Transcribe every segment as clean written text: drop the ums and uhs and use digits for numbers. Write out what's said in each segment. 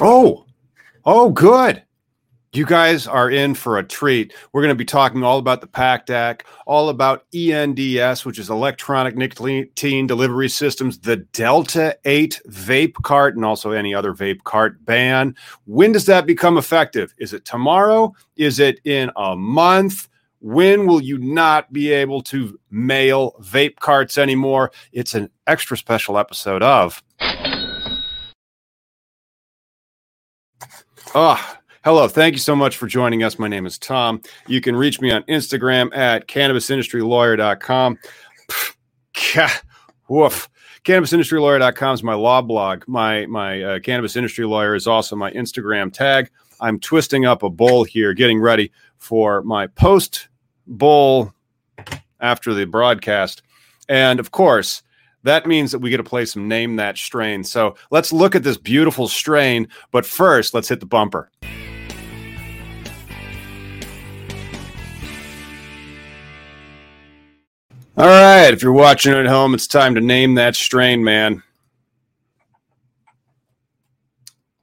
Oh, good. You guys are in for a treat. We're going to be talking all about the PACT Act, all about ENDS, which is electronic nicotine delivery systems, the Delta 8 vape cart, and also any other vape cart ban. When does that become effective? Is it tomorrow? Is it in a month? When will you not be able to mail vape carts anymore? It's an extra special episode of... Hello, thank you so much for joining us. My name is Tom. You can reach me on Instagram at CannabisIndustryLawyer.com. Woof. CannabisIndustryLawyer.com is my law blog. My Cannabis Industry Lawyer is also my Instagram tag. I'm twisting up a bowl here, getting ready for my post-bowl after the broadcast. And, of course, that means that we get to play some Name That Strain. So let's look at this beautiful strain. But first, let's hit the bumper. All right, if you're watching at home, it's time to name that strain, man.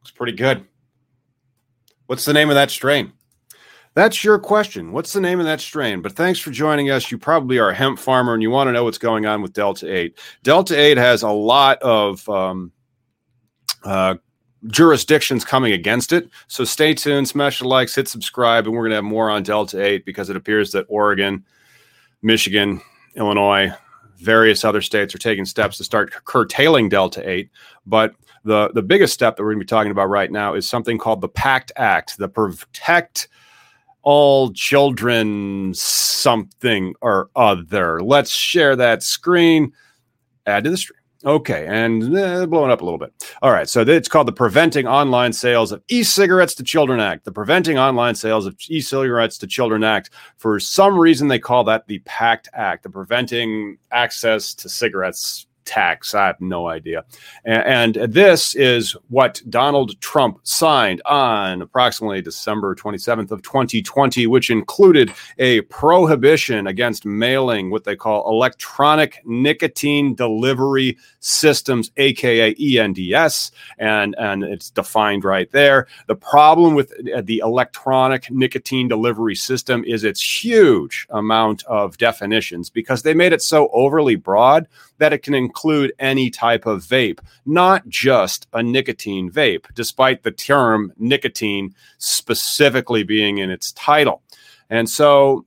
It's pretty good. What's the name of that strain? That's your question. What's the name of that strain? But thanks for joining us. You probably are a hemp farmer and you want to know what's going on with Delta 8. Delta 8 has a lot of jurisdictions coming against it. So stay tuned, smash the likes, hit subscribe, and we're going to have more on Delta 8 because it appears that Oregon, Michigan, Illinois, various other states are taking steps to start curtailing Delta 8. But the biggest step that we're going to be talking about right now is something called the PACT Act, the Protect All Children something or other. Let's share that screen. Add to the stream. Okay, and blowing up a little bit. All right, so it's called the Preventing Online Sales of E-Cigarettes to Children Act. The Preventing Online Sales of E-Cigarettes to Children Act. For some reason, they call that the PACT Act, the Preventing Access to Cigarettes Tax. I have no idea. And this is what Donald Trump signed on approximately December 27th of 2020, which included a prohibition against mailing what they call electronic nicotine delivery systems, aka ENDS, and it's defined right there. The problem with the electronic nicotine delivery system is its huge amount of definitions because they made it so overly broad that it can include any type of vape, not just a nicotine vape, despite the term nicotine specifically being in its title. And so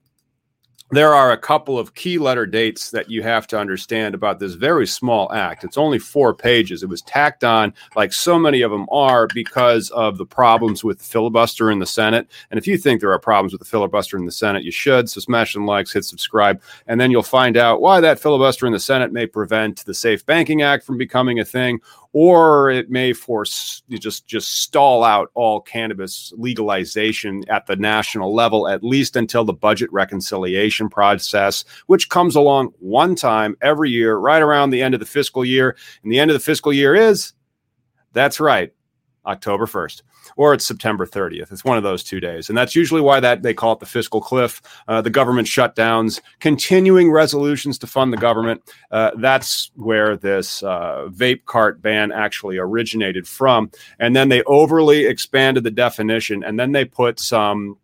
there are a couple of key letter dates that you have to understand about this very small act. It's only 4 pages. It was tacked on, like so many of them are, because of the problems with the filibuster in the Senate. And if you think there are problems with the filibuster in the Senate, you should. So smash some likes, hit subscribe, and then you'll find out why that filibuster in the Senate may prevent the Safe Banking Act from becoming a thing, or it may force just stall out all cannabis legalization at the national level, at least until the budget reconciliation process, which comes along one time every year, right around the end of the fiscal year. And the end of the fiscal year is, that's right, October 1st, or it's September 30th. It's one of those 2 days. And that's usually why that they call it the fiscal cliff, the government shutdowns, continuing resolutions to fund the government. That's where this vape cart ban actually originated from. And then they overly expanded the definition, and then they put some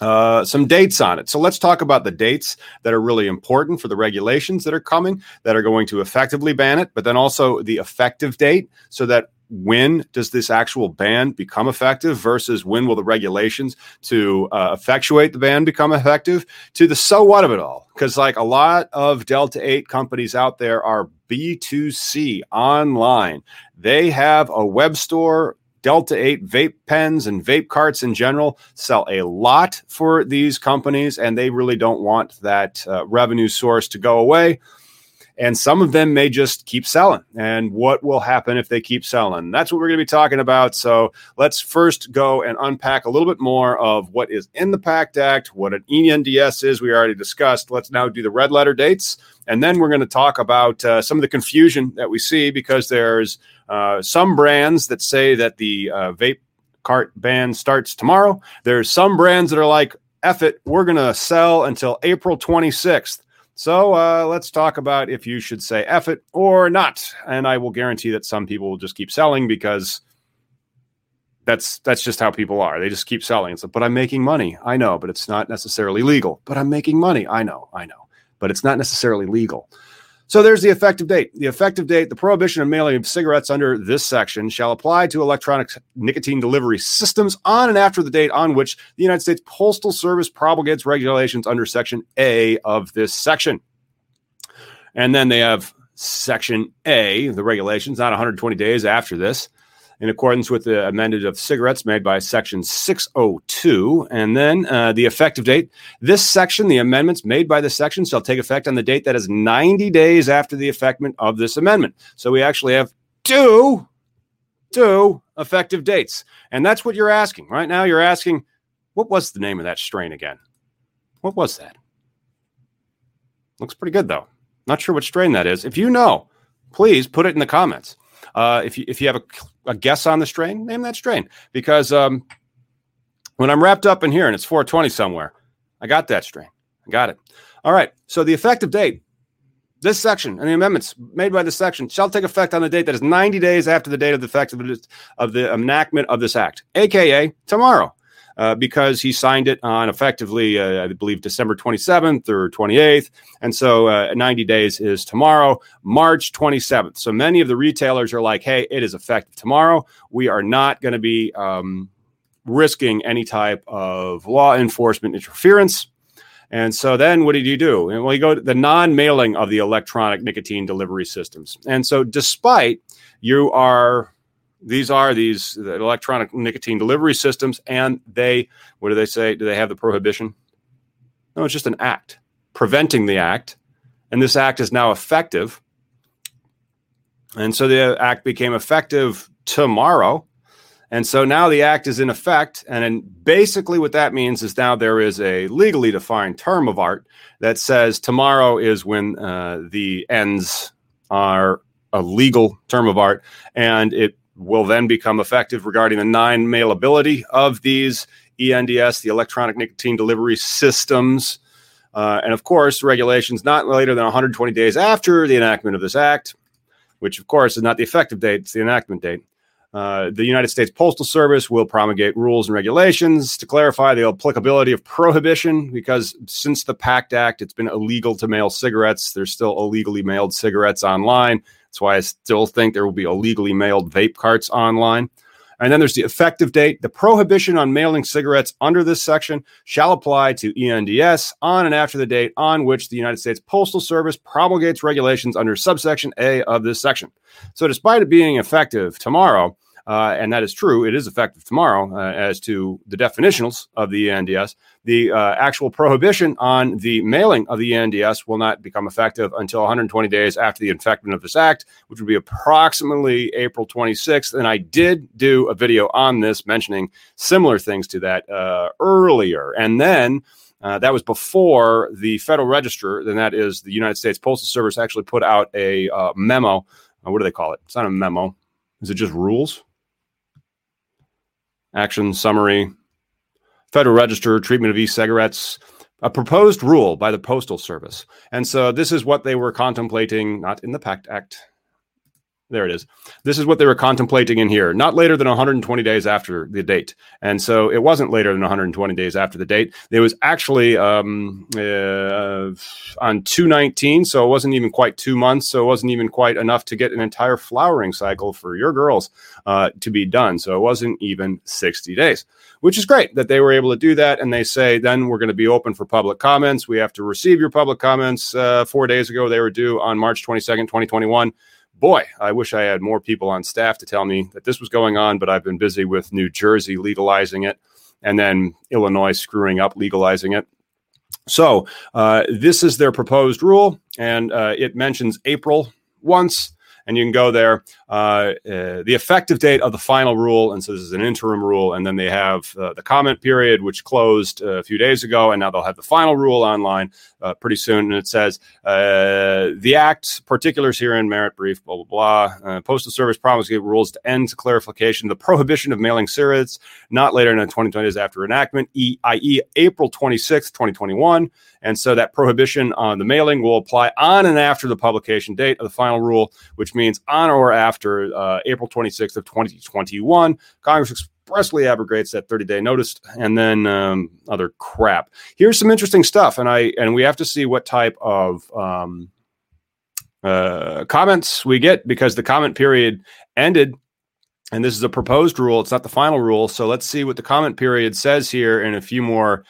dates on it. So let's talk about the dates that are really important for the regulations that are coming, that are going to effectively ban it, but then also the effective date, so that when does this actual ban become effective versus when will the regulations to effectuate the ban become effective, to the so what of it all. Because like a lot of Delta 8 companies out there are B2C online. They have a web store. Delta 8 vape pens and vape carts in general sell a lot for these companies, and they really don't want that revenue source to go away. And some of them may just keep selling. And what will happen if they keep selling? That's what we're going to be talking about. So let's first go and unpack a little bit more of what is in the PACT Act, what an ENDS is. We already discussed. Let's now do the red letter dates. And then we're going to talk about some of the confusion that we see, because there's some brands that say that the vape cart ban starts tomorrow. There's some brands that are like, F it, we're going to sell until April 26th. So let's talk about if you should say F it or not. And I will guarantee that some people will just keep selling, because that's just how people are. They just keep selling. It's like, but I'm making money. I know, but it's not necessarily legal. But I'm making money. I know, but it's not necessarily legal. So there's the effective date. The effective date: the prohibition of mailing of cigarettes under this section shall apply to electronic nicotine delivery systems on and after the date on which the United States Postal Service promulgates regulations under Section A of this section. And then they have Section A, the regulations, not 120 days after this, in accordance with the amended of cigarettes made by Section 602. And then the effective date. This section, the amendments made by this section, shall take effect on the date that is 90 days after the effectment of this amendment. So we actually have two effective dates. And that's what you're asking. Right now you're asking, what was the name of that strain again? What was that? Looks pretty good, though. Not sure what strain that is. If you know, please put it in the comments. If you have a guess on the strain, name that strain, because when I'm wrapped up in here and it's 420 somewhere, I got that strain. I got it. All right. So the effective date, this section and the amendments made by this section shall take effect on the date that is 90 days after the date of the effectiveness of the enactment of this act, a.k.a. tomorrow, because he signed it on effectively, I believe, December 27th or 28th. And so 90 days is tomorrow, March 27th. So many of the retailers are like, hey, it is effective tomorrow. We are not going to be risking any type of law enforcement interference. And so then what did you do? And well, you go to the non-mailing of the electronic nicotine delivery systems. And so despite you are... These are these electronic nicotine delivery systems, and they, what do they say? Do they have the prohibition? No, it's just an act, preventing the act, and this act is now effective. And so the act became effective tomorrow, and so now the act is in effect, and then basically what that means is now there is a legally defined term of art that says tomorrow is when the ends are a legal term of art, and it will then become effective regarding the non-mailability of these ENDS, the electronic nicotine delivery systems. And of course, regulations not later than 120 days after the enactment of this act, which of course is not the effective date, it's the enactment date. The United States Postal Service will promulgate rules and regulations to clarify the applicability of prohibition, because since the PACT Act, it's been illegal to mail cigarettes. There's still illegally mailed cigarettes online. That's why I still think there will be illegally mailed vape carts online. And then there's the effective date. The prohibition on mailing cigarettes under this section shall apply to ENDS on and after the date on which the United States Postal Service promulgates regulations under subsection A of this section. So despite it being effective tomorrow, and that is true, it is effective tomorrow as to the definitionals of the ENDS, the actual prohibition on the mailing of the ENDS will not become effective until 120 days after the enactment of this act, which would be approximately April 26th. And I did do a video on this mentioning similar things to that earlier. And then that was before the Federal Register. Then that is the United States Postal Service actually put out a memo. What do they call it? It's not a memo. Is it just rules? Action summary. Federal Register, treatment of e-cigarettes, a proposed rule by the Postal Service. And so this is what they were contemplating, not in the PACT Act. There it is. This is what they were contemplating in here, not later than 120 days after the date. And so it wasn't later than 120 days after the date. It was actually on 2/19, so it wasn't even quite 2 months. So it wasn't even quite enough to get an entire flowering cycle for your girls to be done. So it wasn't even 60 days, which is great that they were able to do that. And they say, then we're going to be open for public comments. We have to receive your public comments. 4 days ago, they were due on March 22nd, 2021. Boy, I wish I had more people on staff to tell me that this was going on, but I've been busy with New Jersey legalizing it and then Illinois screwing up legalizing it. So this is their proposed rule, and it mentions April once, and you can go there. The effective date of the final rule, and so this is an interim rule, and then they have the comment period, which closed a few days ago, and now they'll have the final rule online pretty soon. And it says, the act, particulars herein, merit brief, blah, blah, blah. Postal Service promulgated rules to end clarification, the prohibition of mailing cigarettes, not later than 2020 days after enactment, i.e. April 26th, 2021. And so that prohibition on the mailing will apply on and after the publication date of the final rule, which means on or after April 26th of 2021. Congress expressly abrogates that 30-day notice, and then other crap. Here's some interesting stuff, and we have to see what type of comments we get, because the comment period ended. And this is a proposed rule. It's not the final rule. So let's see what the comment period says here in a few more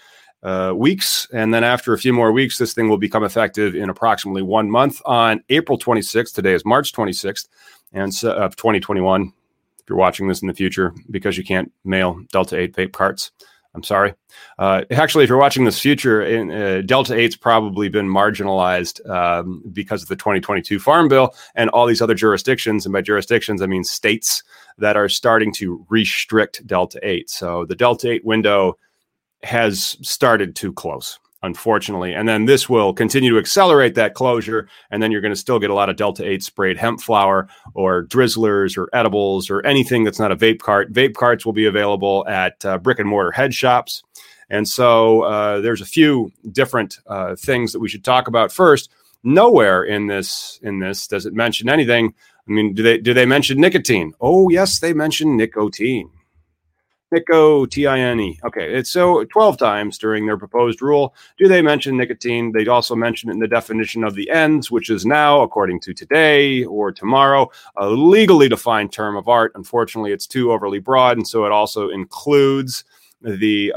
weeks. And then after a few more weeks, this thing will become effective in approximately 1 month on April 26th. Today is March 26th and so, of 2021. If you're watching this in the future, because you can't mail Delta 8 vape carts, I'm sorry. Actually, if you're watching this future, Delta 8's probably been marginalized because of the 2022 Farm Bill and all these other jurisdictions. And by jurisdictions, I mean states that are starting to restrict Delta 8. So the Delta 8 window has started too close, unfortunately. And then this will continue to accelerate that closure. And then you're going to still get a lot of Delta 8 sprayed hemp flower or drizzlers or edibles or anything that's not a vape cart. Vape carts will be available at brick and mortar head shops. And so there's a few different things that we should talk about first. Nowhere in this does it mention anything. I mean, do they mention nicotine? Oh, yes, they mention nicotine. Nico, T-I-N-E. Okay, it's so 12 times during their proposed rule. Do they mention nicotine? They also mention it in the definition of the ENDS, which is now, according to today or tomorrow, a legally defined term of art. Unfortunately, it's too overly broad, and so it also includes the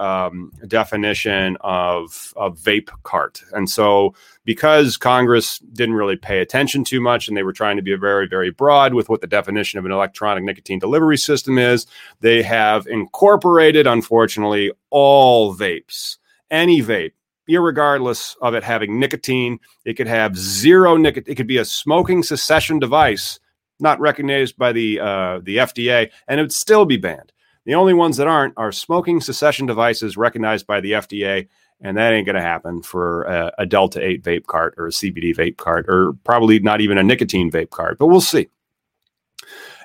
definition of a vape cart. And so because Congress didn't really pay attention too much and they were trying to be very, very broad with what the definition of an electronic nicotine delivery system is, they have incorporated, unfortunately, all vapes, any vape, irregardless of it having nicotine. It could have zero nicotine. It could be a smoking cessation device, not recognized by the FDA, and it would still be banned. The only ones that aren't are smoking cessation devices recognized by the FDA, and that ain't going to happen for a Delta 8 vape cart or a CBD vape cart or probably not even a nicotine vape cart, but we'll see.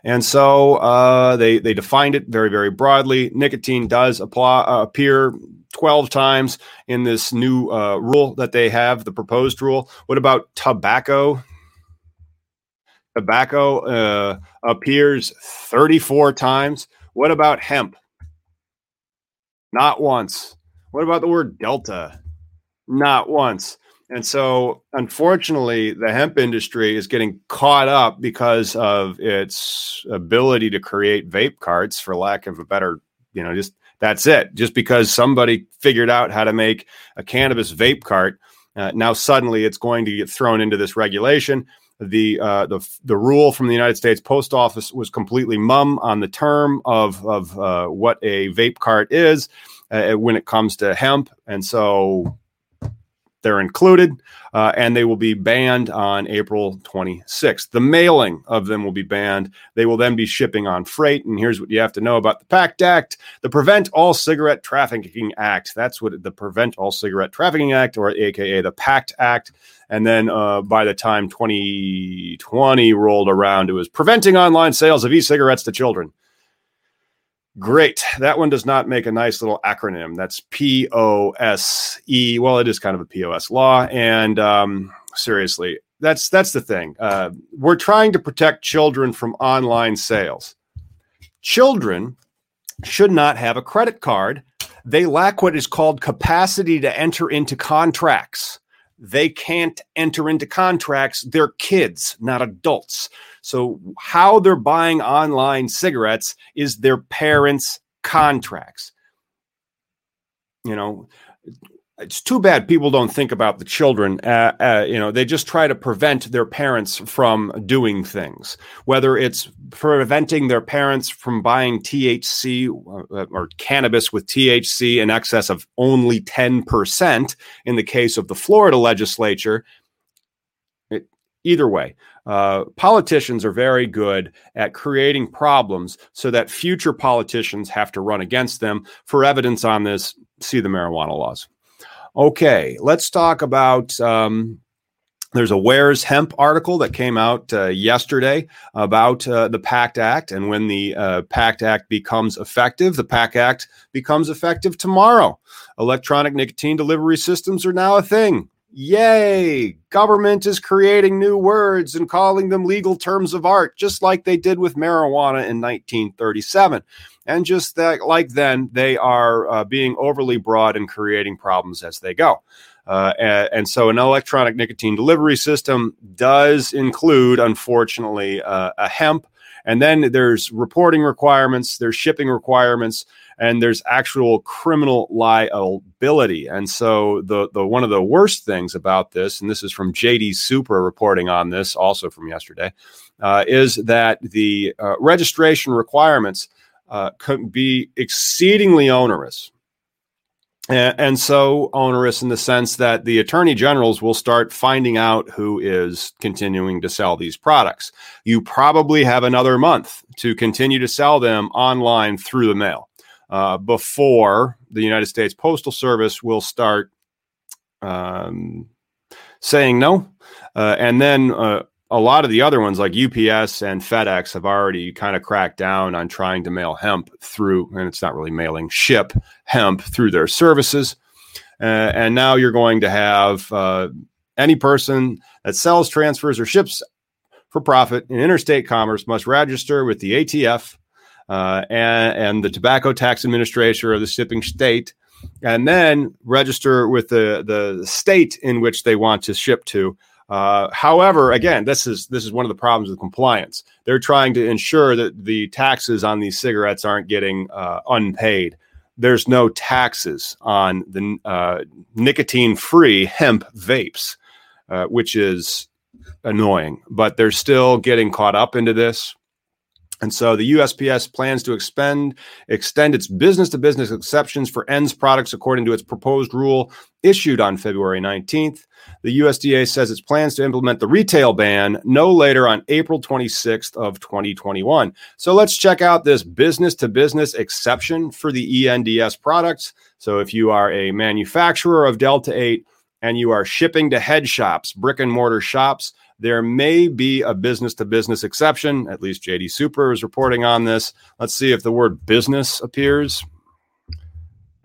And so they defined it very, very broadly. Nicotine does appear 12 times in this new rule that they have, the proposed rule. What about tobacco? Tobacco appears 34 times. What about hemp? Not once. What about the word Delta? Not once. And so, unfortunately, the hemp industry is getting caught up because of its ability to create vape carts, for lack of a better, just that's it. Just because somebody figured out how to make a cannabis vape cart, now suddenly it's going to get thrown into this regulation. The rule from the United States Post Office was completely mum on the term of what a vape cart is when it comes to hemp. And so they're included and they will be banned on April 26th. The mailing of them will be banned. They will then be shipping on freight. And here's what you have to know about the PACT Act, the Prevent All Cigarette Trafficking Act. That's what the Prevent All Cigarette Trafficking Act, or AKA the PACT Act. And then by the time 2020 rolled around, it was Preventing Online Sales of E-Cigarettes to Children. Great. That one does not make a nice little acronym. That's POSE. Well, it is kind of a POS law. And seriously, that's the thing. We're trying to protect children from online sales. Children should not have a credit card. They lack what is called capacity to enter into contracts. They can't enter into contracts. They're kids, not adults. So how they're buying online cigarettes is their parents' contracts. You know, it's too bad people don't think about the children. They just try to prevent their parents from doing things, whether it's preventing their parents from buying THC or cannabis with THC in excess of only 10% in the case of the Florida legislature. Either way, politicians are very good at creating problems so that future politicians have to run against them. For evidence on this, see the marijuana laws. Okay, let's talk about, there's a Where's Hemp article that came out yesterday about the PACT Act. And when the PACT Act becomes effective, the PACT Act becomes effective tomorrow. Electronic nicotine delivery systems are now a thing. Yay! Government is creating new words and calling them legal terms of art, just like they did with marijuana in 1937. And just that, like then, they are being overly broad and creating problems as they go. And so an electronic nicotine delivery system does include, unfortunately, a hemp. And then there's reporting requirements, there's shipping requirements, and there's actual criminal liability. And so the one of the worst things about this, and this is from JD Supra reporting on this, also from yesterday, is that the registration requirements could be exceedingly onerous. And so onerous in the sense that the attorney generals will start finding out who is continuing to sell these products. You probably have another month to continue to sell them online through the mail before the United States Postal Service will start saying no. And then a lot of the other ones like UPS and FedEx have already kind of cracked down on trying to mail hemp through, and it's not really mailing, ship hemp through their services. And now you're going to have any person that sells, transfers, or ships for profit in interstate commerce must register with the ATF and the Tobacco Tax Administrator of the shipping state, and then register with the state in which they want to ship to. However, again, this is one of the problems with compliance. They're trying to ensure that the taxes on these cigarettes aren't getting unpaid. There's no taxes on the nicotine-free hemp vapes, which is annoying. But they're still getting caught up into this. And so the USPS plans to extend its business-to-business exceptions for ENDS products according to its proposed rule issued on February 19th. The USDA says its plans to implement the retail ban no later on April 26th of 2021. So let's check out this business-to-business exception for the ENDS products. So if you are a manufacturer of Delta 8 and you are shipping to head shops, brick-and-mortar shops, there may be a business-to-business exception. At least JD Super is reporting on this. Let's see if the word business appears.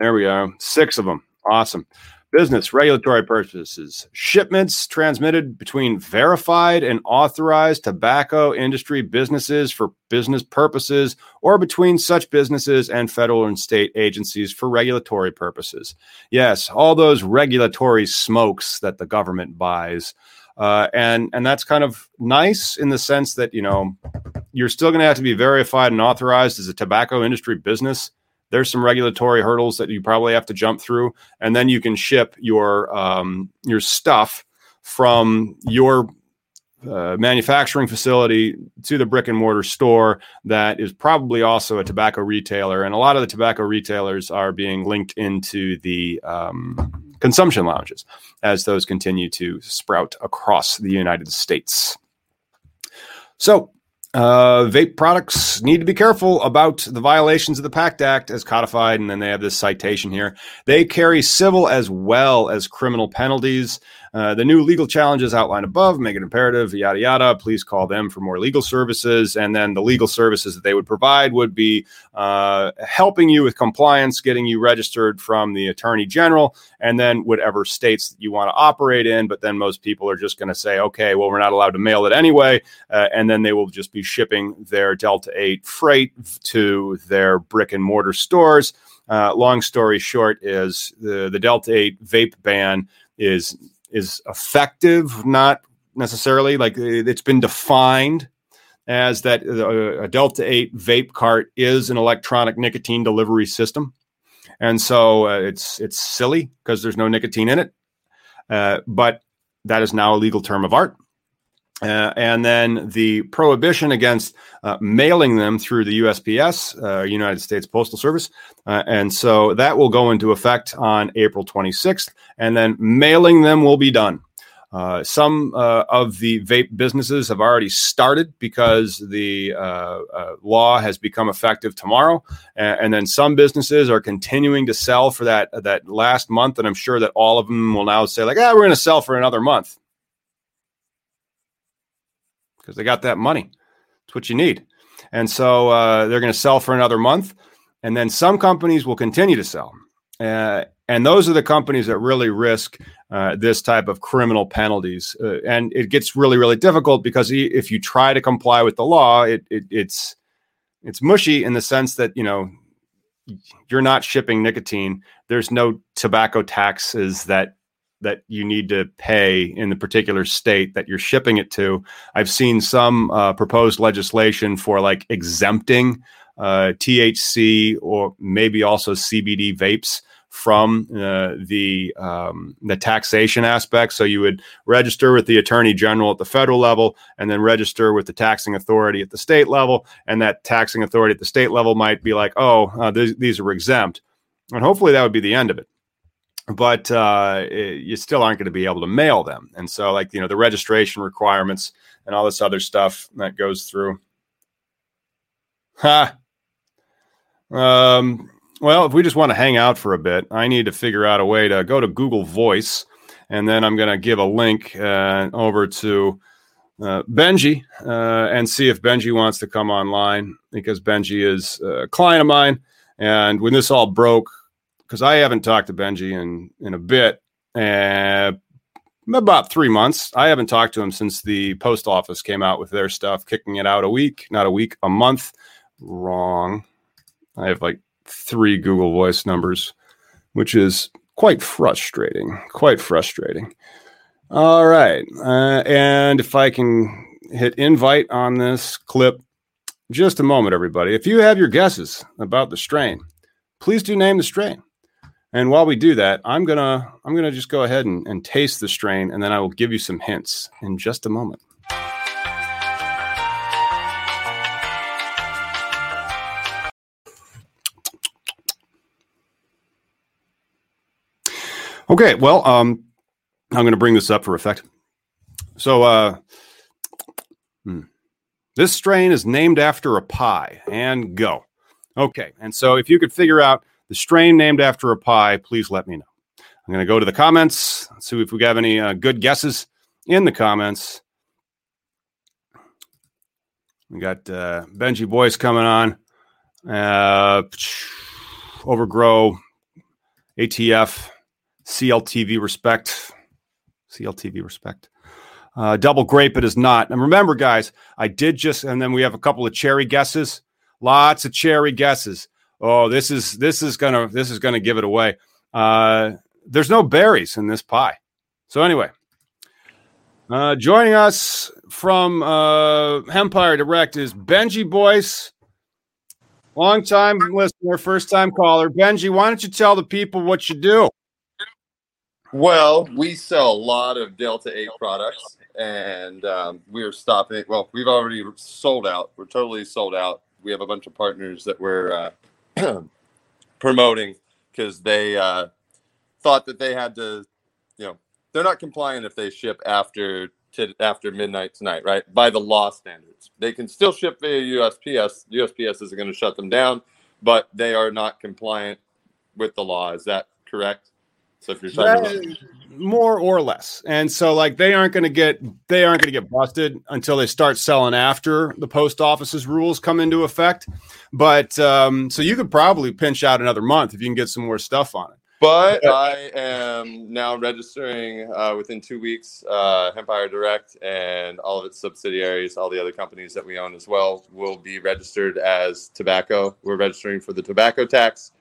There we go. 6 of them. Awesome. Business, regulatory purposes, shipments transmitted between verified and authorized tobacco industry businesses for business purposes or between such businesses and federal and state agencies for regulatory purposes. Yes, all those regulatory smokes that the government buys. And that's kind of nice in the sense that, you know, you're still going to have to be verified and authorized as a tobacco industry business. There's some regulatory hurdles that you probably have to jump through, and then you can ship your stuff from your manufacturing facility to the brick and mortar store that is probably also a tobacco retailer. And a lot of the tobacco retailers are being linked into the consumption lounges as those continue to sprout across the United States. So vape products need to be careful about the violations of the PACT Act as codified. And then they have this citation here. They carry civil as well as criminal penalties. The new legal challenges outlined above make it imperative, yada, yada. Please call them for more legal services. And then the legal services that they would provide would be helping you with compliance, getting you registered from the attorney general, and then whatever states that you want to operate in. But then most people are just going to say, okay, well, we're not allowed to mail it anyway. And then they will just be shipping their Delta 8 freight to their brick and mortar stores. Long story short is the Delta 8 vape ban is effective, not necessarily like it's been defined as that a Delta 8 vape cart is an electronic nicotine delivery system. And so it's silly because there's no nicotine in it. But that is now a legal term of art. And then the prohibition against mailing them through the USPS, United States Postal Service. And so that will go into effect on April 26th. And then mailing them will be done. Some of the vape businesses have already started because the law has become effective tomorrow. And then some businesses are continuing to sell for that last month. And I'm sure that all of them will now say, like, we're going to sell for another month. Because they got that money. It's what you need. And so they're going to sell for another month. And then some companies will continue to sell. And those are the companies that really risk this type of criminal penalties. And it gets really, really difficult because if you try to comply with the law, it's mushy in the sense that, you're not shipping nicotine. There's no tobacco taxes that you need to pay in the particular state that you're shipping it to. I've seen some proposed legislation for like exempting THC or maybe also CBD vapes from the taxation aspect. So you would register with the attorney general at the federal level and then register with the taxing authority at the state level. And that taxing authority at the state level might be like, these are exempt. And hopefully that would be the end of it. But you still aren't going to be able to mail them. And so like, the registration requirements and all this other stuff that goes through. Well, if we just want to hang out for a bit, I need to figure out a way to go to Google Voice. And then I'm going to give a link over to Benji and see if Benji wants to come online, because Benji is a client of mine. And when this all broke, because I haven't talked to Benji in a bit, about 3 months. I haven't talked to him since the post office came out with their stuff, kicking it out a month. Wrong. I have like 3 Google Voice numbers, which is quite frustrating. All right. And if I can hit invite on this clip, just a moment, everybody. If you have your guesses about the strain, please do name the strain. And while we do that, I'm gonna just go ahead and taste the strain, and then I will give you some hints in just a moment. Okay, well, I'm gonna bring this up for effect. So, this strain is named after a pie. And go. Okay, and so if you could figure out the strain named after a pie, please let me know. I'm going to go to the comments, see if we have any good guesses in the comments. We got Benji Boyce coming on. Overgrow, ATF, CLTV respect. Double grape, it is not. And remember, guys, and then we have a couple of cherry guesses. Lots of cherry guesses. Oh, this is gonna give it away. There's no berries in this pie. So anyway, joining us from Hempire Direct is Benji Boyce, longtime listener, first-time caller. Benji, why don't you tell the people what you do? Well, we sell a lot of Delta 8 products, and we're stopping. Well, we've already sold out. We're totally sold out. We have a bunch of partners that we're promoting because they thought that they had to, they're not compliant if they ship after midnight tonight, right? By the law standards, they can still ship via USPS. USPS isn't going to shut them down, but they are not compliant with the law. Is that correct? So if you're talking about more or less, and so like they aren't going to get busted until they start selling after the post office's rules come into effect. But so you could probably pinch out another month if you can get some more stuff on it. But I am now registering within 2 weeks, Hempire Direct and all of its subsidiaries, all the other companies that we own as well, will be registered as tobacco. We're registering for the tobacco tax.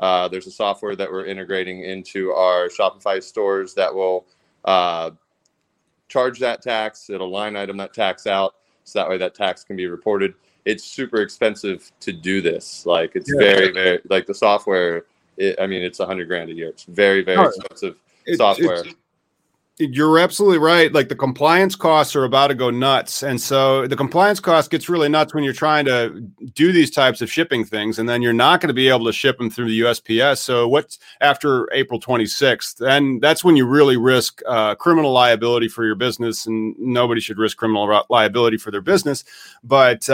There's a software that we're integrating into our Shopify stores that will charge that tax. It'll line item that tax out, so that way that tax can be reported. It's super expensive to do this. Like, it's very, very, like the software... It's $100,000 a year. It's very, very expensive software. You're absolutely right. Like, the compliance costs are about to go nuts. And so the compliance cost gets really nuts when you're trying to do these types of shipping things. And then you're not going to be able to ship them through the USPS. So what's after April 26th? And that's when you really risk criminal liability for your business. And nobody should risk criminal liability for their business. But,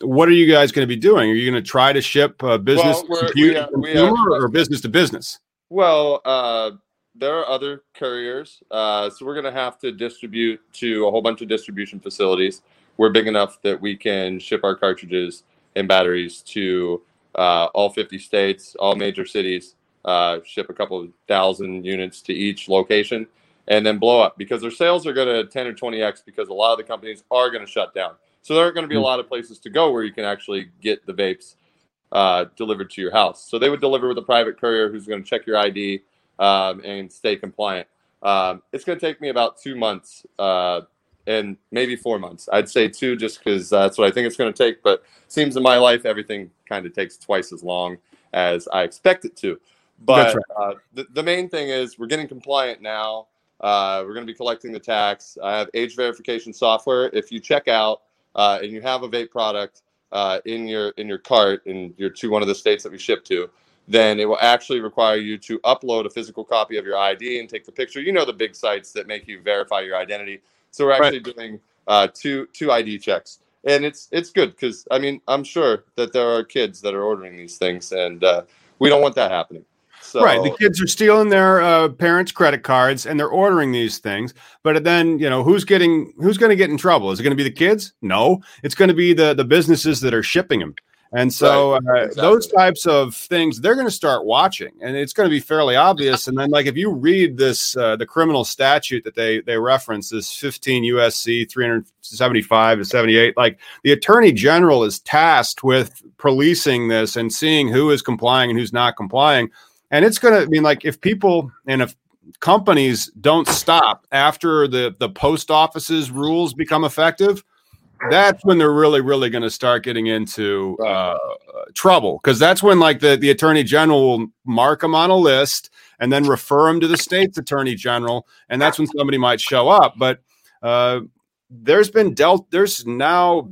what are you guys going to be doing? Are you going to try to ship business to consumer or business to business? Well, there are other couriers. So we're going to have to distribute to a whole bunch of distribution facilities. We're big enough that we can ship our cartridges and batteries to all 50 states, all major cities, ship a couple of thousand units to each location, and then blow up. Because their sales are going to 10 or 20x because a lot of the companies are going to shut down. So there aren't going to be a lot of places to go where you can actually get the vapes delivered to your house. So they would deliver with a private courier who's going to check your ID and stay compliant. It's going to take me about 2 months and maybe 4 months. I'd say 2 just because that's what I think it's going to take. But it seems in my life, everything kind of takes twice as long as I expect it to. But the main thing is we're getting compliant now. We're going to be collecting the tax. I have age verification software. If you check out, and you have a vape product in your cart and you're to one of the states that we ship to, then it will actually require you to upload a physical copy of your ID and take the picture. You know, the big sites that make you verify your identity. So we're actually doing two ID checks. And it's good because, I'm sure that there are kids that are ordering these things, and we don't want that happening. So, the kids are stealing their parents' credit cards and they're ordering these things. But then, who's going to get in trouble? Is it going to be the kids? No, it's going to be the businesses that are shipping them. And so those types of things, they're going to start watching, and it's going to be fairly obvious. And then, like, if you read this, the criminal statute that they reference, this 15 USC 375 to 78, like, the attorney general is tasked with policing this and seeing who is complying and who's not complying. And it's going to mean, like, if people and if companies don't stop after the post office's rules become effective, that's when they're really, really going to start getting into trouble. Because that's when, like, the attorney general will mark them on a list and then refer them to the state's attorney general. And that's when somebody might show up. But there's now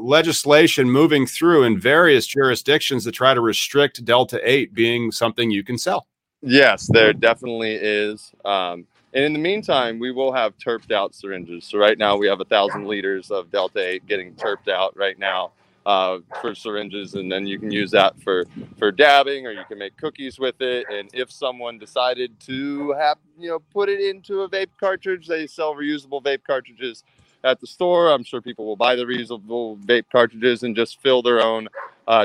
legislation moving through in various jurisdictions to try to restrict Delta 8 being something you can sell. Yes, there definitely is. And in the meantime, we will have terped out syringes. So right now we have 1,000 liters of Delta 8 getting terped out right now for syringes. And then you can use that for dabbing, or you can make cookies with it. And if someone decided to have, put it into a vape cartridge, they sell reusable vape cartridges at the store. I'm sure people will buy the reusable vape cartridges and just fill their own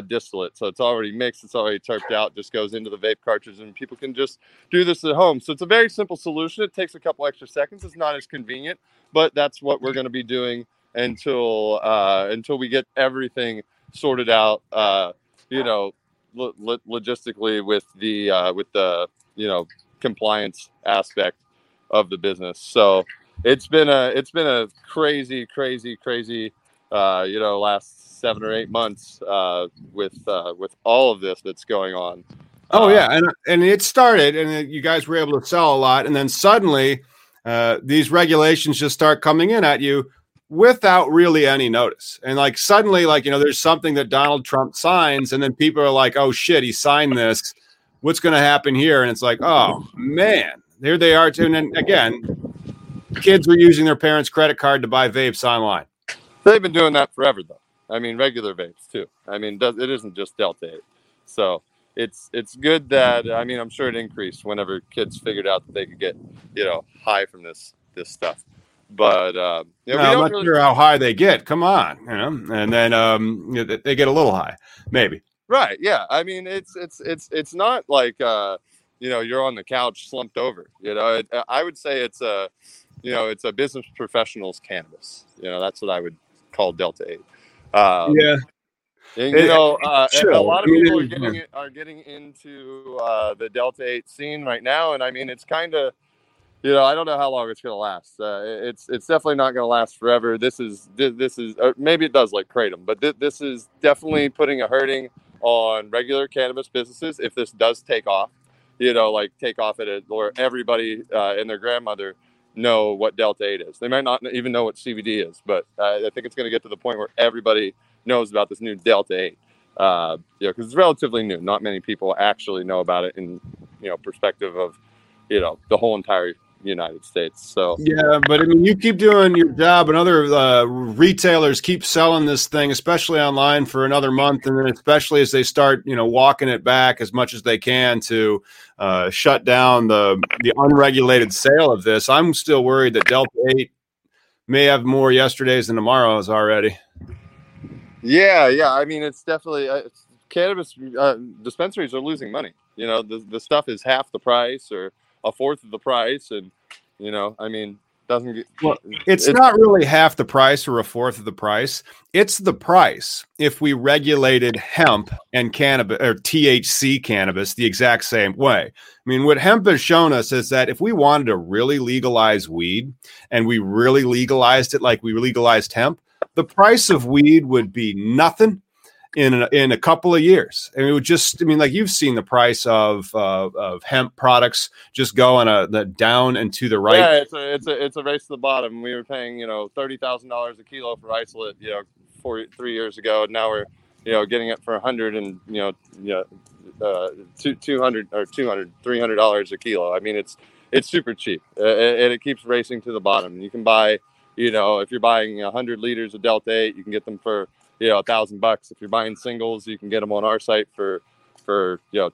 distillate. So it's already mixed. It's already terped out. Just goes into the vape cartridge, and people can just do this at home. So it's a very simple solution. It takes a couple extra seconds. It's not as convenient, but that's what we're going to be doing until we get everything sorted out. Logistically with the compliance aspect of the business. So It's been a crazy, last 7 or 8 months with all of this that's going on. Oh yeah, and it started, and you guys were able to sell a lot, and then suddenly these regulations just start coming in at you without really any notice. And like suddenly, like there's something that Donald Trump signs, and then people are like, "Oh shit, he signed this. What's going to happen here?" And it's like, "Oh man, here they are too." And then again, kids were using their parents' credit card to buy vapes online. They've been doing that forever, though. Regular vapes, too. It isn't just Delta 8. So it's good that, I mean, I'm sure it increased whenever kids figured out that they could get, you know, high from this stuff. But yeah, no, I'm not really sure how high they get. Come on, you know, and then you know, they get a little high, maybe. Right? Yeah. I mean, it's not like you know, you're on the couch slumped over. You know, I would say it's a, you know, it's a business professional's cannabis. You know, that's what I would call Delta 8. Yeah. And, you know, sure. A lot of people are getting into the Delta 8 scene right now, and I mean, it's kind of, you know, I don't know how long it's going to last. It's definitely not going to last forever. This is maybe it does like kratom, but this is definitely putting a hurting on regular cannabis businesses if this does take off. You know, like take off at it, or everybody and their grandmother know what Delta 8 is. They might not even know what CBD is, but I think it's going to get to the point where everybody knows about this new Delta 8. You know, because it's relatively new. Not many people actually know about it in, you know, perspective of, you know, the whole entire United States. So yeah, but I mean, you keep doing your job, and other retailers keep selling this thing, especially online, for another month, and then especially as they start, you know, walking it back as much as they can to shut down the unregulated sale of this. I'm still worried that Delta 8 may have more yesterdays than tomorrows already. Yeah. I mean, it's definitely cannabis dispensaries are losing money. You know, the stuff is half the price or a fourth of the price, and you know, I mean, doesn't get. Well, it's not really half the price or a fourth of the price. It's the price if we regulated hemp and cannabis or THC cannabis the exact same way. I mean, what hemp has shown us is that if we wanted to really legalize weed and we really legalized it like we legalized hemp, the price of weed would be nothing in a couple of years. And it would just, I mean, like you've seen the price of hemp products just go on the down and to the right. Yeah, it's a race to the bottom. We were paying, you know, $30,000 a kilo for isolate, you know, 3 years ago, and now we're, you know, getting it for $100 and, $200 $300 a kilo. I mean, it's super cheap, and it keeps racing to the bottom. You can buy, you know, if you're buying 100 liters of Delta 8, you can get them for, you know, $1,000. If you're buying singles, you can get them on our site for you know,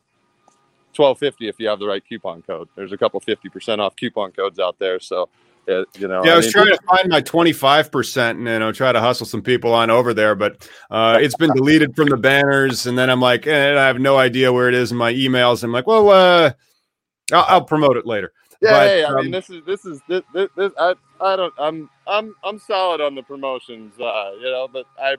$1,250 if you have the right coupon code. There's a couple 50% off coupon codes out there, so you know. Yeah, I was trying to find my 25%, and you know, try to hustle some people on over there, but it's been deleted from the banners. And then I'm like, and I have no idea where it is in my emails. I'm like, well, I'll promote it later. Yeah, but, hey, I mean, this is this. I don't. I'm solid on the promotions, you know. But I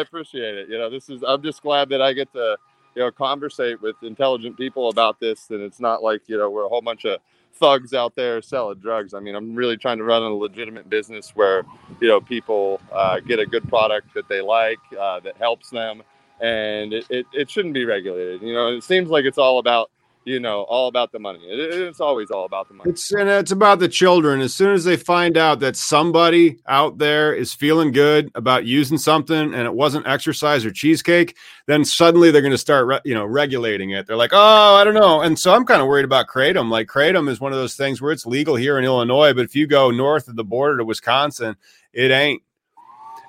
appreciate it. You know, this is. I'm just glad that I get to, you know, conversate with intelligent people about this, and it's not like, you know, we're a whole bunch of thugs out there selling drugs. I mean, I'm really trying to run a legitimate business where, you know, people get a good product that they like, that helps them, and it shouldn't be regulated. You know, it seems like it's all about, you know, all about the money. It's always all about the money. It's about the children. As soon as they find out that somebody out there is feeling good about using something and it wasn't exercise or cheesecake, then suddenly they're going to start, regulating it. They're like, oh, I don't know. And so I'm kind of worried about kratom. Like, kratom is one of those things where it's legal here in Illinois, but if you go north of the border to Wisconsin, it ain't.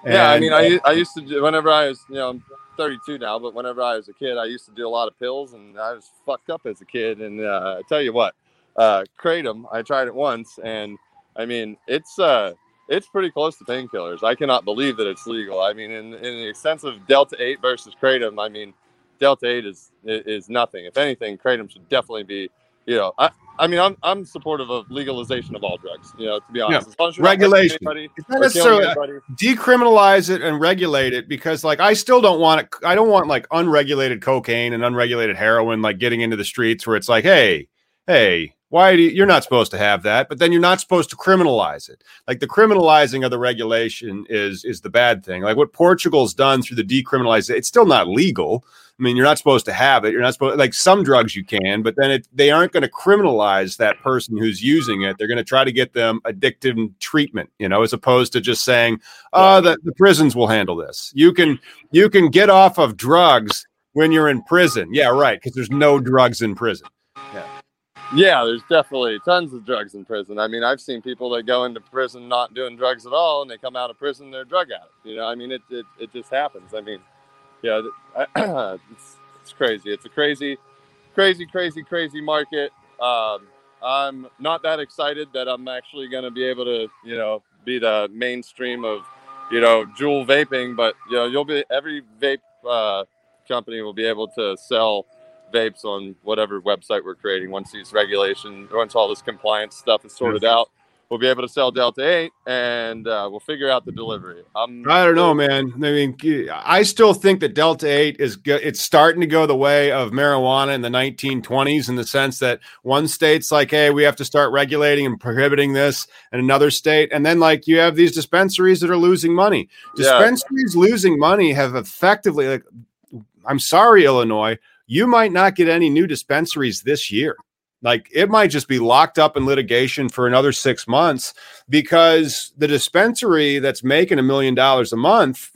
And yeah, I mean, I used to, whenever I was, you know, 32 now, but whenever I was a kid, I used to do a lot of pills, and I was fucked up as a kid. And I tell you what, kratom, I tried it once, and I mean, it's pretty close to painkillers. I cannot believe that it's legal. I mean, in the extent of Delta 8 versus kratom, I mean, Delta 8 is nothing. If anything, kratom should definitely be, you know, I'm supportive of legalization of all drugs, you know, to be honest. Yeah. As long as you're regulation. It's not necessarily decriminalize it and regulate it, because like, I still don't want it. I don't want like unregulated cocaine and unregulated heroin, like getting into the streets where it's like, hey, why you're not supposed to have that, but then you're not supposed to criminalize it. Like, the criminalizing of the regulation is the bad thing. Like what Portugal's done through the decriminalization, it's still not legal. I mean, you're not supposed to have it. You're not supposed, like some drugs you can, but then they aren't going to criminalize that person who's using it. They're going to try to get them addictive treatment, you know, as opposed to just saying, oh, the prisons will handle this. You can get off of drugs when you're in prison. Yeah, right. Because there's no drugs in prison. Yeah, there's definitely tons of drugs in prison. I mean, I've seen people that go into prison not doing drugs at all, and they come out of prison, they're drug addicts. You know, I mean, it just happens. I mean, yeah, it's It's crazy. It's a crazy market. I'm not that excited that I'm actually going to be able to, you know, be the mainstream of, you know, Juul vaping, but you know, you'll be, every vape company will be able to sell vapes on whatever website we're creating. Once these regulations, once all this compliance stuff is sorted out, we'll be able to sell Delta 8 and we'll figure out the delivery. I don't know, man. I mean, I still think that Delta 8 it's starting to go the way of marijuana in the 1920s, in the sense that one state's like, hey, we have to start regulating and prohibiting this, and another state. And then like you have these dispensaries that are losing money. Dispensaries losing money have effectively, like, I'm sorry, Illinois, you might not get any new dispensaries this year. Like, it might just be locked up in litigation for another 6 months, because the dispensary that's making $1 million a month,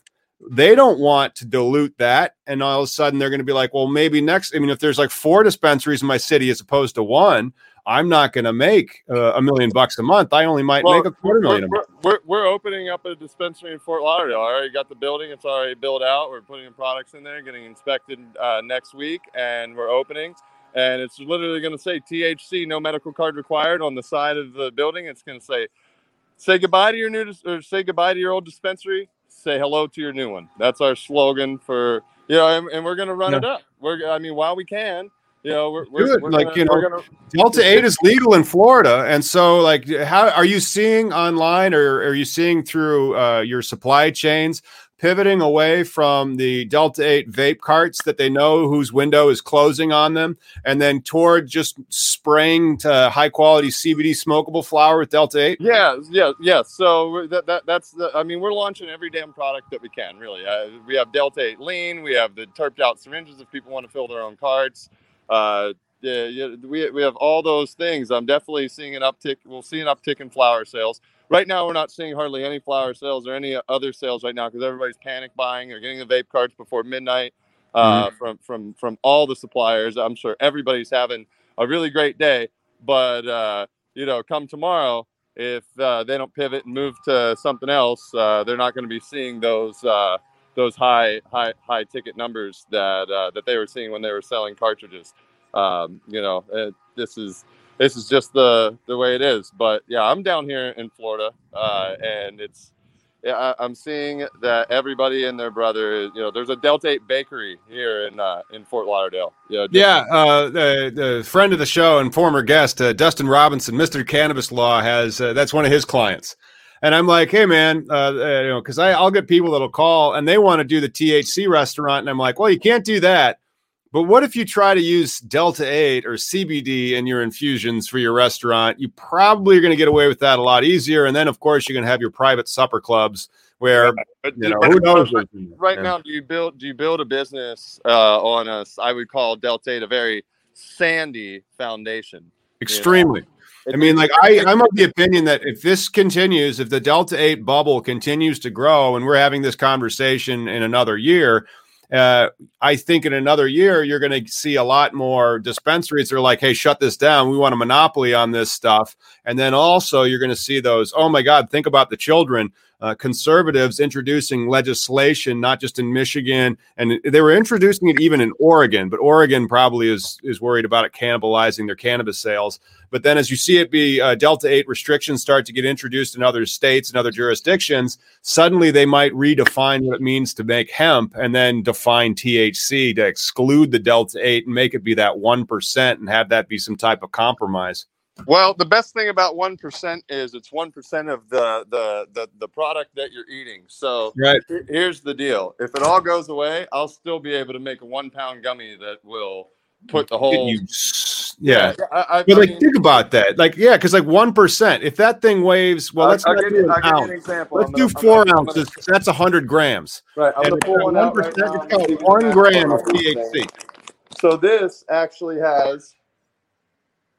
they don't want to dilute that. And all of a sudden they're going to be like, well, maybe next, I mean, if there's like 4 dispensaries in my city as opposed to one, I'm not going to make $1 million a month. I only might make $250,000 a month. We're opening up a dispensary in Fort Lauderdale. I already got the building. It's already built out. We're putting the products in there, getting inspected next week, and we're opening. And it's literally going to say THC, no medical card required, on the side of the building. It's going to say goodbye to your say goodbye to your old dispensary. Say hello to your new one. That's our slogan for, you know, and we're going to run it up. While we can, you know, we're gonna Delta 8 is legal in Florida. And so like, how are you seeing online, or are you seeing through your supply chains pivoting away from the Delta 8 vape carts that they know whose window is closing on them, and then toward just spraying to high quality CBD smokable flower with Delta 8? Yeah. So we're launching every damn product that we can, really. We have Delta 8 lean. We have the terped out syringes if people want to fill their own carts. We have all those things. I'm definitely seeing an uptick. We'll see an uptick in flower sales. Right now, we're not seeing hardly any flower sales or any other sales right now, because everybody's panic buying or getting the vape carts before midnight from all the suppliers. I'm sure everybody's having a really great day, but come tomorrow, if they don't pivot and move to something else, they're not going to be seeing those high ticket numbers that they were seeing when they were selling cartridges. This is just the way it is. But yeah, I'm down here in Florida, and I'm seeing that everybody and their brother is, you know, there's a Delta 8 bakery here in Fort Lauderdale. The friend of the show and former guest, Dustin Robinson, Mr. Cannabis Law, has that's one of his clients. And I'm like, hey, man, because I'll get people that'll call and they want to do the THC restaurant. And I'm like, well, you can't do that. But what if you try to use Delta 8 or CBD in your infusions for your restaurant? You probably are going to get away with that a lot easier. And then, of course, you're going to have your private supper clubs where, who knows? Right now, do you build a business on I would call Delta 8 a very sandy foundation. Extremely. You know? I mean, like, I'm of the opinion that if this continues, if the Delta 8 bubble continues to grow, and we're having this conversation in another year, I think in another year, you're going to see a lot more dispensaries that are like, hey, shut this down. We want a monopoly on this stuff. And then also you're going to see those, oh, my God, think about the children, conservatives introducing legislation, not just in Michigan. And they were introducing it even in Oregon. But Oregon probably is worried about it cannibalizing their cannabis sales. But then as you see it be Delta 8 restrictions start to get introduced in other states and other jurisdictions, suddenly they might redefine what it means to make hemp and then define THC to exclude the Delta 8 and make it be that 1% and have that be some type of compromise. Well, the best thing about 1% is it's 1% of the product that you're eating. So Here's the deal. If it all goes away, I'll still be able to make a 1-pound gummy that will put the whole... think about that. Like, yeah, because like 1%, if that thing weighs, well, let's do 4 ounces. That's 100 grams. Right. I'm going to pull one out right now. It's got 1 gram of THC. So this actually has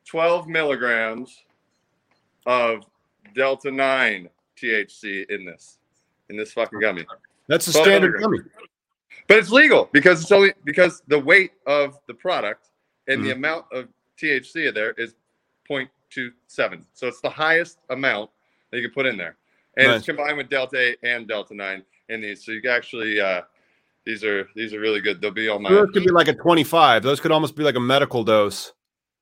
12 milligrams of Delta 9 THC in this fucking gummy. That's a standard gummy. But it's legal because it's only because the weight of the product and the amount of THC in there is 0.27. So it's the highest amount that you can put in there. And it's combined with Delta 8 and Delta 9 in these. So you can actually These are really good. They'll be on my. Those could be like a 25. Those could almost be like a medical dose.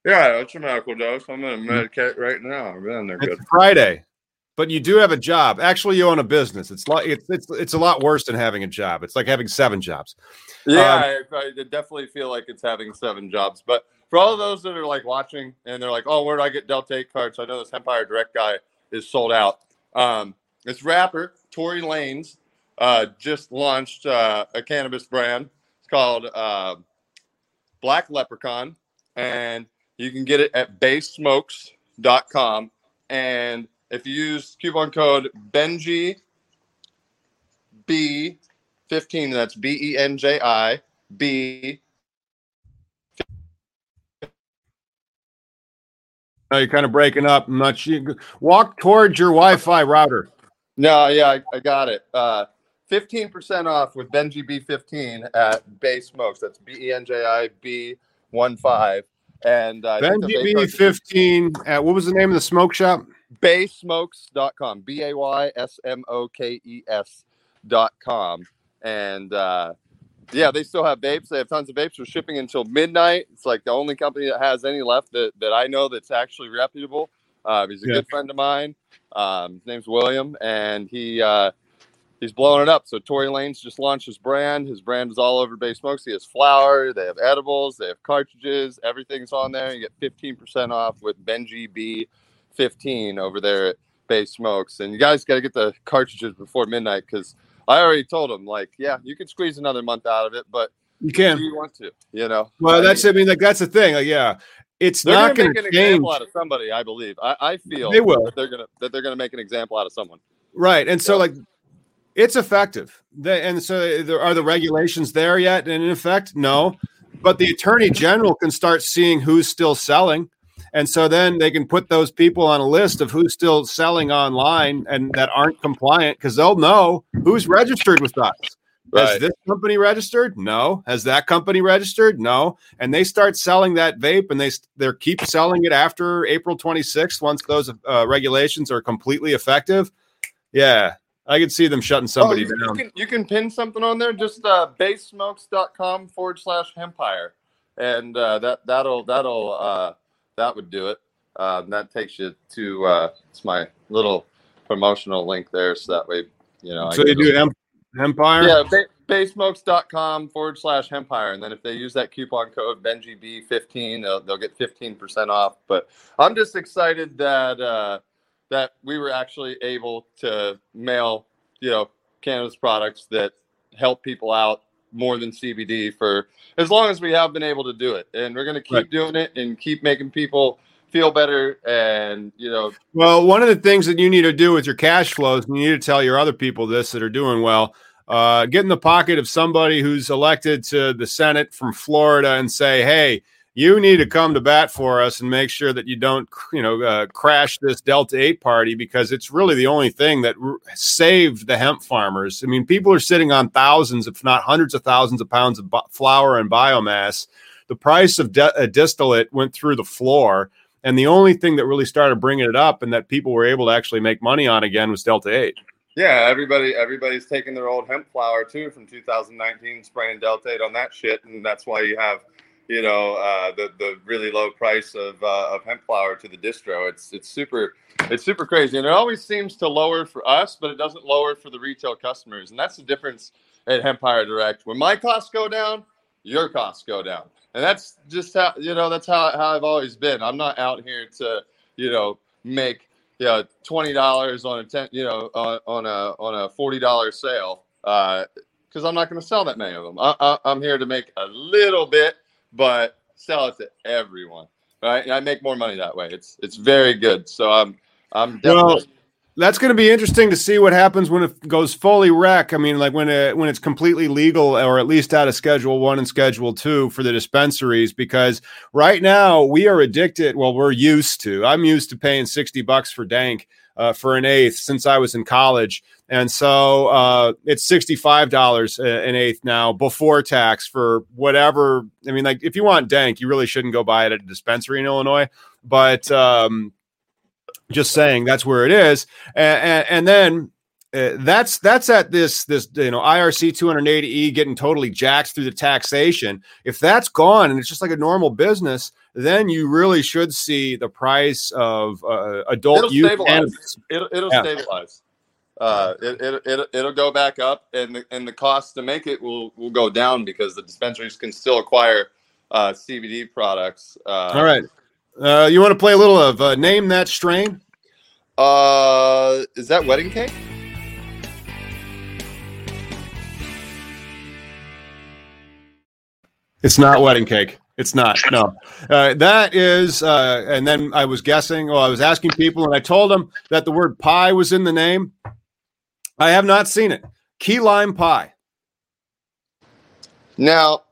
Yeah, it's a medical dose. I'm in a Medicaid right now. Man, they're good. It's Friday, but you do have a job. Actually, you own a business. It's like it's a lot worse than having a job. It's like having 7 jobs. Yeah, I definitely feel like it's having 7 jobs. But for all of those that are like watching and they're like, "Oh, where do I get Delta 8 cards?" I know this Hempire Direct guy is sold out. This rapper Tory Lanez just launched a cannabis brand. It's called Black Leprechaun, and you can get it at BaySmokes.com. And if you use coupon code Benji B15, that's BENJI B. No, you're kind of breaking up much. You walk towards your Wi-Fi router. No, yeah, I got it. 15% off with Benji B15 at Bay Smokes. That's BENJI B15. And Benji B15 at, what was the name of the smoke shop? BaySmokes.com. BAYSMOKES.com. And yeah, they still have vapes. They have tons of vapes. They're shipping until midnight. It's like the only company that has any left that I know that's actually reputable. He's a good friend of mine. His name's William, and he's blowing it up. So Tory Lanez just launched his brand. His brand is all over Bay Smokes. He has flour. They have edibles. They have cartridges. Everything's on there. You get 15% off with Benji B15 over there at Bay Smokes. And you guys got to get the cartridges before midnight because I already told him, like, yeah, you can squeeze another month out of it, but you can. You want to, you know. Well, that's. I mean, like, that's the thing. Like, yeah. It's they're not going to change. They're going to make an example out of somebody, I believe. I feel they will. That they're going to make an example out of someone. Right. And so, like, it's effective. Are the regulations there yet and in effect? No. But the attorney general can start seeing who's still selling. And so then they can put those people on a list of who's still selling online and that aren't compliant because they'll know who's registered with us. Right. Has this company registered? No. Has that company registered? No. And they start selling that vape, and they keep selling it after April 26th once those regulations are completely effective. Yeah, I could see them shutting somebody down. You can pin something on there. Just BaySmokes.com/Hempire, and that would do it. That takes you to it's my little promotional link there, so that way you know. So you do Hempire? Yeah, BaySmokes.com/Hempire. And then if they use that coupon code BenjiB15, they'll get 15% off. But I'm just excited that we were actually able to mail, you know, cannabis products that help people out more than CBD for as long as we have been able to do it. And we're going to keep doing it and keep making people feel better. And, you know, well, one of the things that you need to do with your cash flows, and you need to tell your other people this that are doing well, get in the pocket of somebody who's elected to the Senate from Florida and say, hey, you need to come to bat for us and make sure that you don't, crash this Delta 8 party, because it's really the only thing that saved the hemp farmers. I mean, people are sitting on thousands, if not hundreds of thousands of pounds of flour and biomass. The price of distillate went through the floor. And the only thing that really started bringing it up and that people were able to actually make money on again was Delta 8. Yeah, everybody's taking their old hemp flour, too, from 2019, spraying Delta 8 on that shit. And that's why you have, you know, the really low price of hemp flour to the distro. It's super crazy. And it always seems to lower for us, but it doesn't lower for the retail customers. And that's the difference at Hempire Direct. When my costs go down, your costs go down. And that's just how, you know, that's how I've always been. I'm not out here to, you know, make, you know, $20 on a $40 $40 sale, because I'm not going to sell that many of them. I'm here to make a little bit, but sell it to everyone, right? And I make more money that way. It's very good. So I'm definitely. Well, that's going to be interesting to see what happens when it goes fully rec. I mean, like when it's completely legal, or at least out of Schedule 1 and Schedule 2 for the dispensaries, because right now we are addicted. Well, we're used to. I'm used to paying $60 for dank for an eighth since I was in college. And so it's $65 an eighth now before tax for whatever. I mean, like if you want dank, you really shouldn't go buy it at a dispensary in Illinois. But just saying, that's where it is. And then that's at this IRC 280E getting totally jacked through the taxation. If that's gone and it's just like a normal business, then you really should see the price of adult use. It'll stabilize. It'll go back up, and the cost to make it will go down because the dispensaries can still acquire CBD products. All right, you want to play a little of Name That Strain? Is that Wedding Cake? It's not Wedding Cake. It's not. No, that is. And then I was guessing. I was asking people, and I told them that the word pie was in the name. I have not seen it. Key lime pie. Now,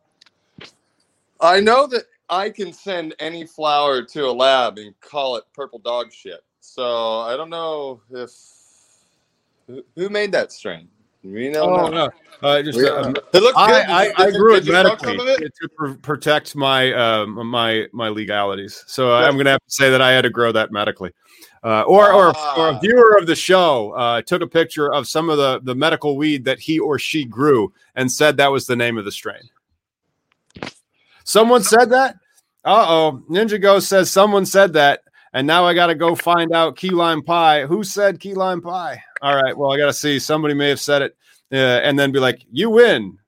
I know that I can send any flower to a lab and call it purple dog shit. So I don't know if who made that strain. We know. Oh, no. It looked good. I grew it medically to protect my my legalities. So I'm going to have to say that I had to grow that medically. Or a viewer of the show took a picture of some of the medical weed that he or she grew and said that was the name of the strain. Someone said that? Uh-oh. Ninjago says someone said that, and now I got to go find out key lime pie. Who said key lime pie? All right, well, I got to see. Somebody may have said it and then be like, you win.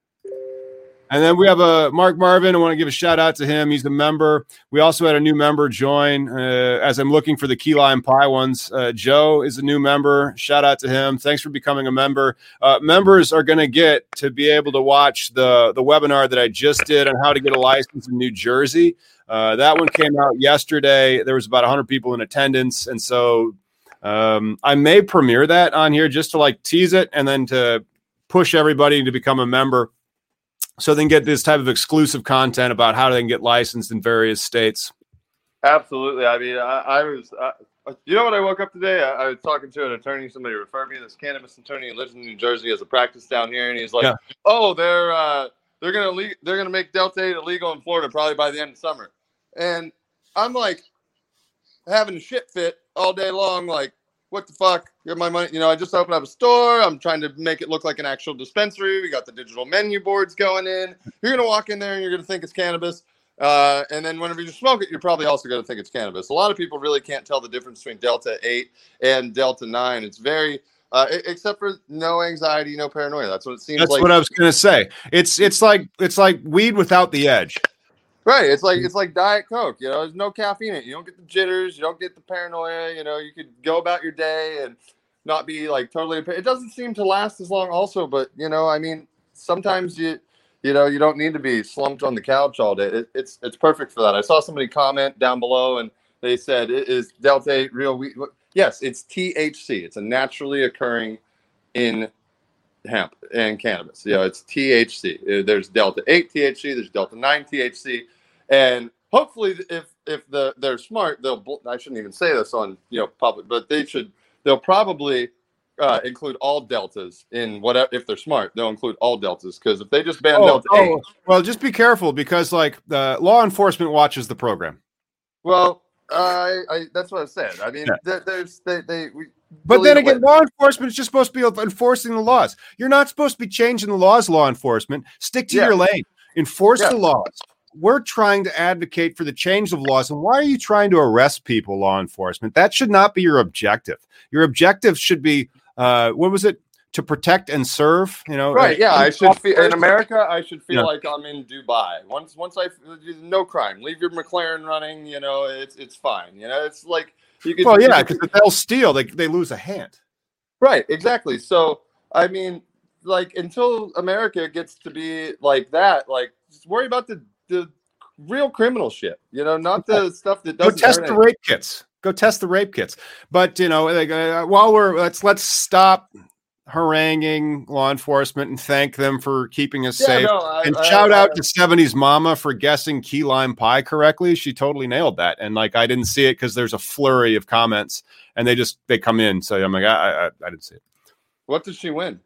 And then we have Mark Marvin. I want to give a shout out to him. He's the member. We also had a new member join as I'm looking for the key lime pie ones. Joe is a new member. Shout out to him. Thanks for becoming a member. Members are going to get to be able to watch the webinar that I just did on how to get a license in New Jersey. That one came out yesterday. There was about 100 people in attendance. And so I may premiere that on here just to like tease it and then to push everybody to become a member. So they can get this type of exclusive content about how they can get licensed in various states. Absolutely. I mean, I what I woke up today? I was talking to an attorney. Somebody referred me to this cannabis attorney who lives in New Jersey, has a practice down here. And he's like, Oh, they're going to make Delta 8 illegal in Florida probably by the end of summer. And I'm like having a shit fit all day long. Like, what the fuck? You're my money. You know, I just opened up a store. I'm trying to make it look like an actual dispensary. We got the digital menu boards going in. You're going to walk in there and you're going to think it's cannabis. And then whenever you smoke it, you're probably also going to think it's cannabis. A lot of people really can't tell the difference between Delta 8 and Delta 9. It's very, except for no anxiety, no paranoia. That's what it seems like. That's what I was going to say. It's like weed without the edge. Right, it's like Diet Coke, you know, there's no caffeine in it. You don't get the jitters, you don't get the paranoia, you know, you could go about your day and not be like totally it doesn't seem to last as long also, but you know, I mean, sometimes you don't need to be slumped on the couch all day. It's perfect for that. I saw somebody comment down below and they said, is Delta 8 real weed? Yes, it's THC. It's a naturally occurring in hemp and cannabis. You know, it's THC. There's Delta 8 THC. There's Delta 9 THC. And hopefully, if they're smart, they'll. I shouldn't even say this on public, but they should. They'll probably include all deltas in whatever. If they're smart, they'll include all deltas because if they just ban Delta 8, well, just be careful because like the law enforcement watches the program. Well, I that's what I said. I mean, But then again, law enforcement is just supposed to be enforcing the laws. You're not supposed to be changing the laws, law enforcement. Stick to your lane. Enforce the laws. We're trying to advocate for the change of laws. And why are you trying to arrest people, law enforcement? That should not be your objective. Your objective should be, what was it? To protect and serve, you know. Right, yeah. I should feel in America. I should feel like I'm in Dubai. Once I no crime. Leave your McLaren running. You know, it's fine. You know, it's like you could. Well, yeah, because if they'll steal, they lose a hand. Right, exactly. So I mean, like until America gets to be like that, like just worry about the real criminal shit. You know, not the stuff that doesn't. Go test the rape kits. But you know, like, while we're let's stop haranguing law enforcement and thank them for keeping us safe. No, shout out to 70s Mama for guessing key lime pie correctly. She totally nailed that. And like, I didn't see it because there's a flurry of comments and they come in. So I'm like, I didn't see it. What does she win?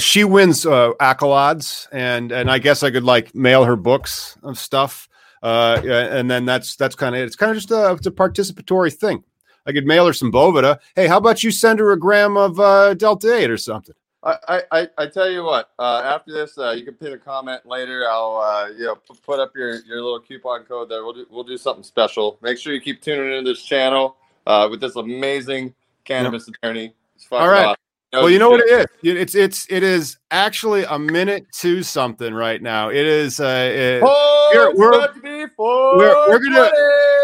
She wins accolades and I guess I could like mail her books of stuff. And then that's kind of, it's kind of just a participatory thing. I could mail her some Boveda. Hey, how about you send her a gram of Delta 8 or something? I tell you what, after this, you can pin a comment later. I'll put up your little coupon code there. We'll do something special. Make sure you keep tuning into this channel with this amazing cannabis attorney. It's fucking awesome. Well, you know what it is? It is actually a minute to something right now. It is we're gonna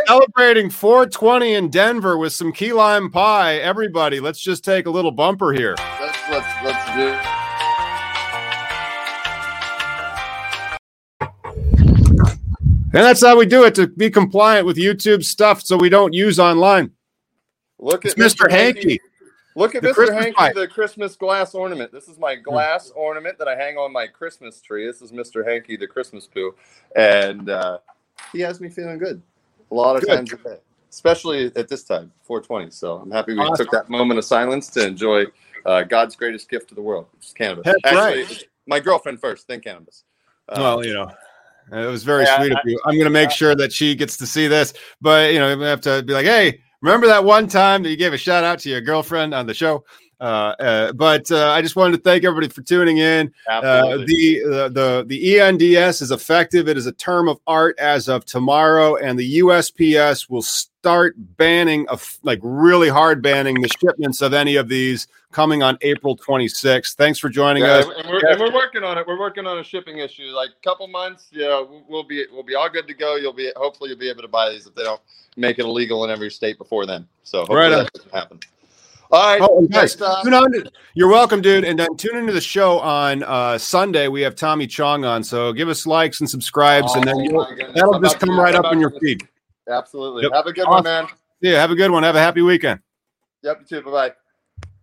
celebrating 420 in Denver with some key lime pie. Everybody, let's just take a little bumper here. Let's do it. And that's how we do it, to be compliant with YouTube stuff so we don't use online. Look, it's Mr. Hanky. Look at Mr. Hanky, the Christmas glass ornament. This is my glass ornament that I hang on my Christmas tree. This is Mr. Hanky, the Christmas poo. And he has me feeling good a lot of times a day, especially at this time, 420. So I'm happy we took that moment of silence to enjoy God's greatest gift to the world, which is cannabis. That's actually, right. My girlfriend first, then cannabis. Well, it was very sweet of you. I'm going to make sure that she gets to see this. But, I'm going to have to be like, hey, remember that one time that you gave a shout out to your girlfriend on the show? But I just wanted to thank everybody for tuning in. The ENDS is effective. It is a term of art as of tomorrow, and the USPS will start banning, really hard banning the shipments of any of these coming on April 26th. Thanks for joining us. And we're working on it. We're working on a shipping issue. Like a couple months, we'll be all good to go. Hopefully you'll be able to buy these if they don't make it illegal in every state before then. So hopefully that doesn't happen. All right. Oh, guys, you're welcome, dude. And then tune into the show on Sunday. We have Tommy Chong on. So give us likes and subscribes, and then that'll just come right up in your feed. Absolutely. Yep. Have a good one, man. Yeah, have a good one. Have a happy weekend. Yep, you too. Bye-bye.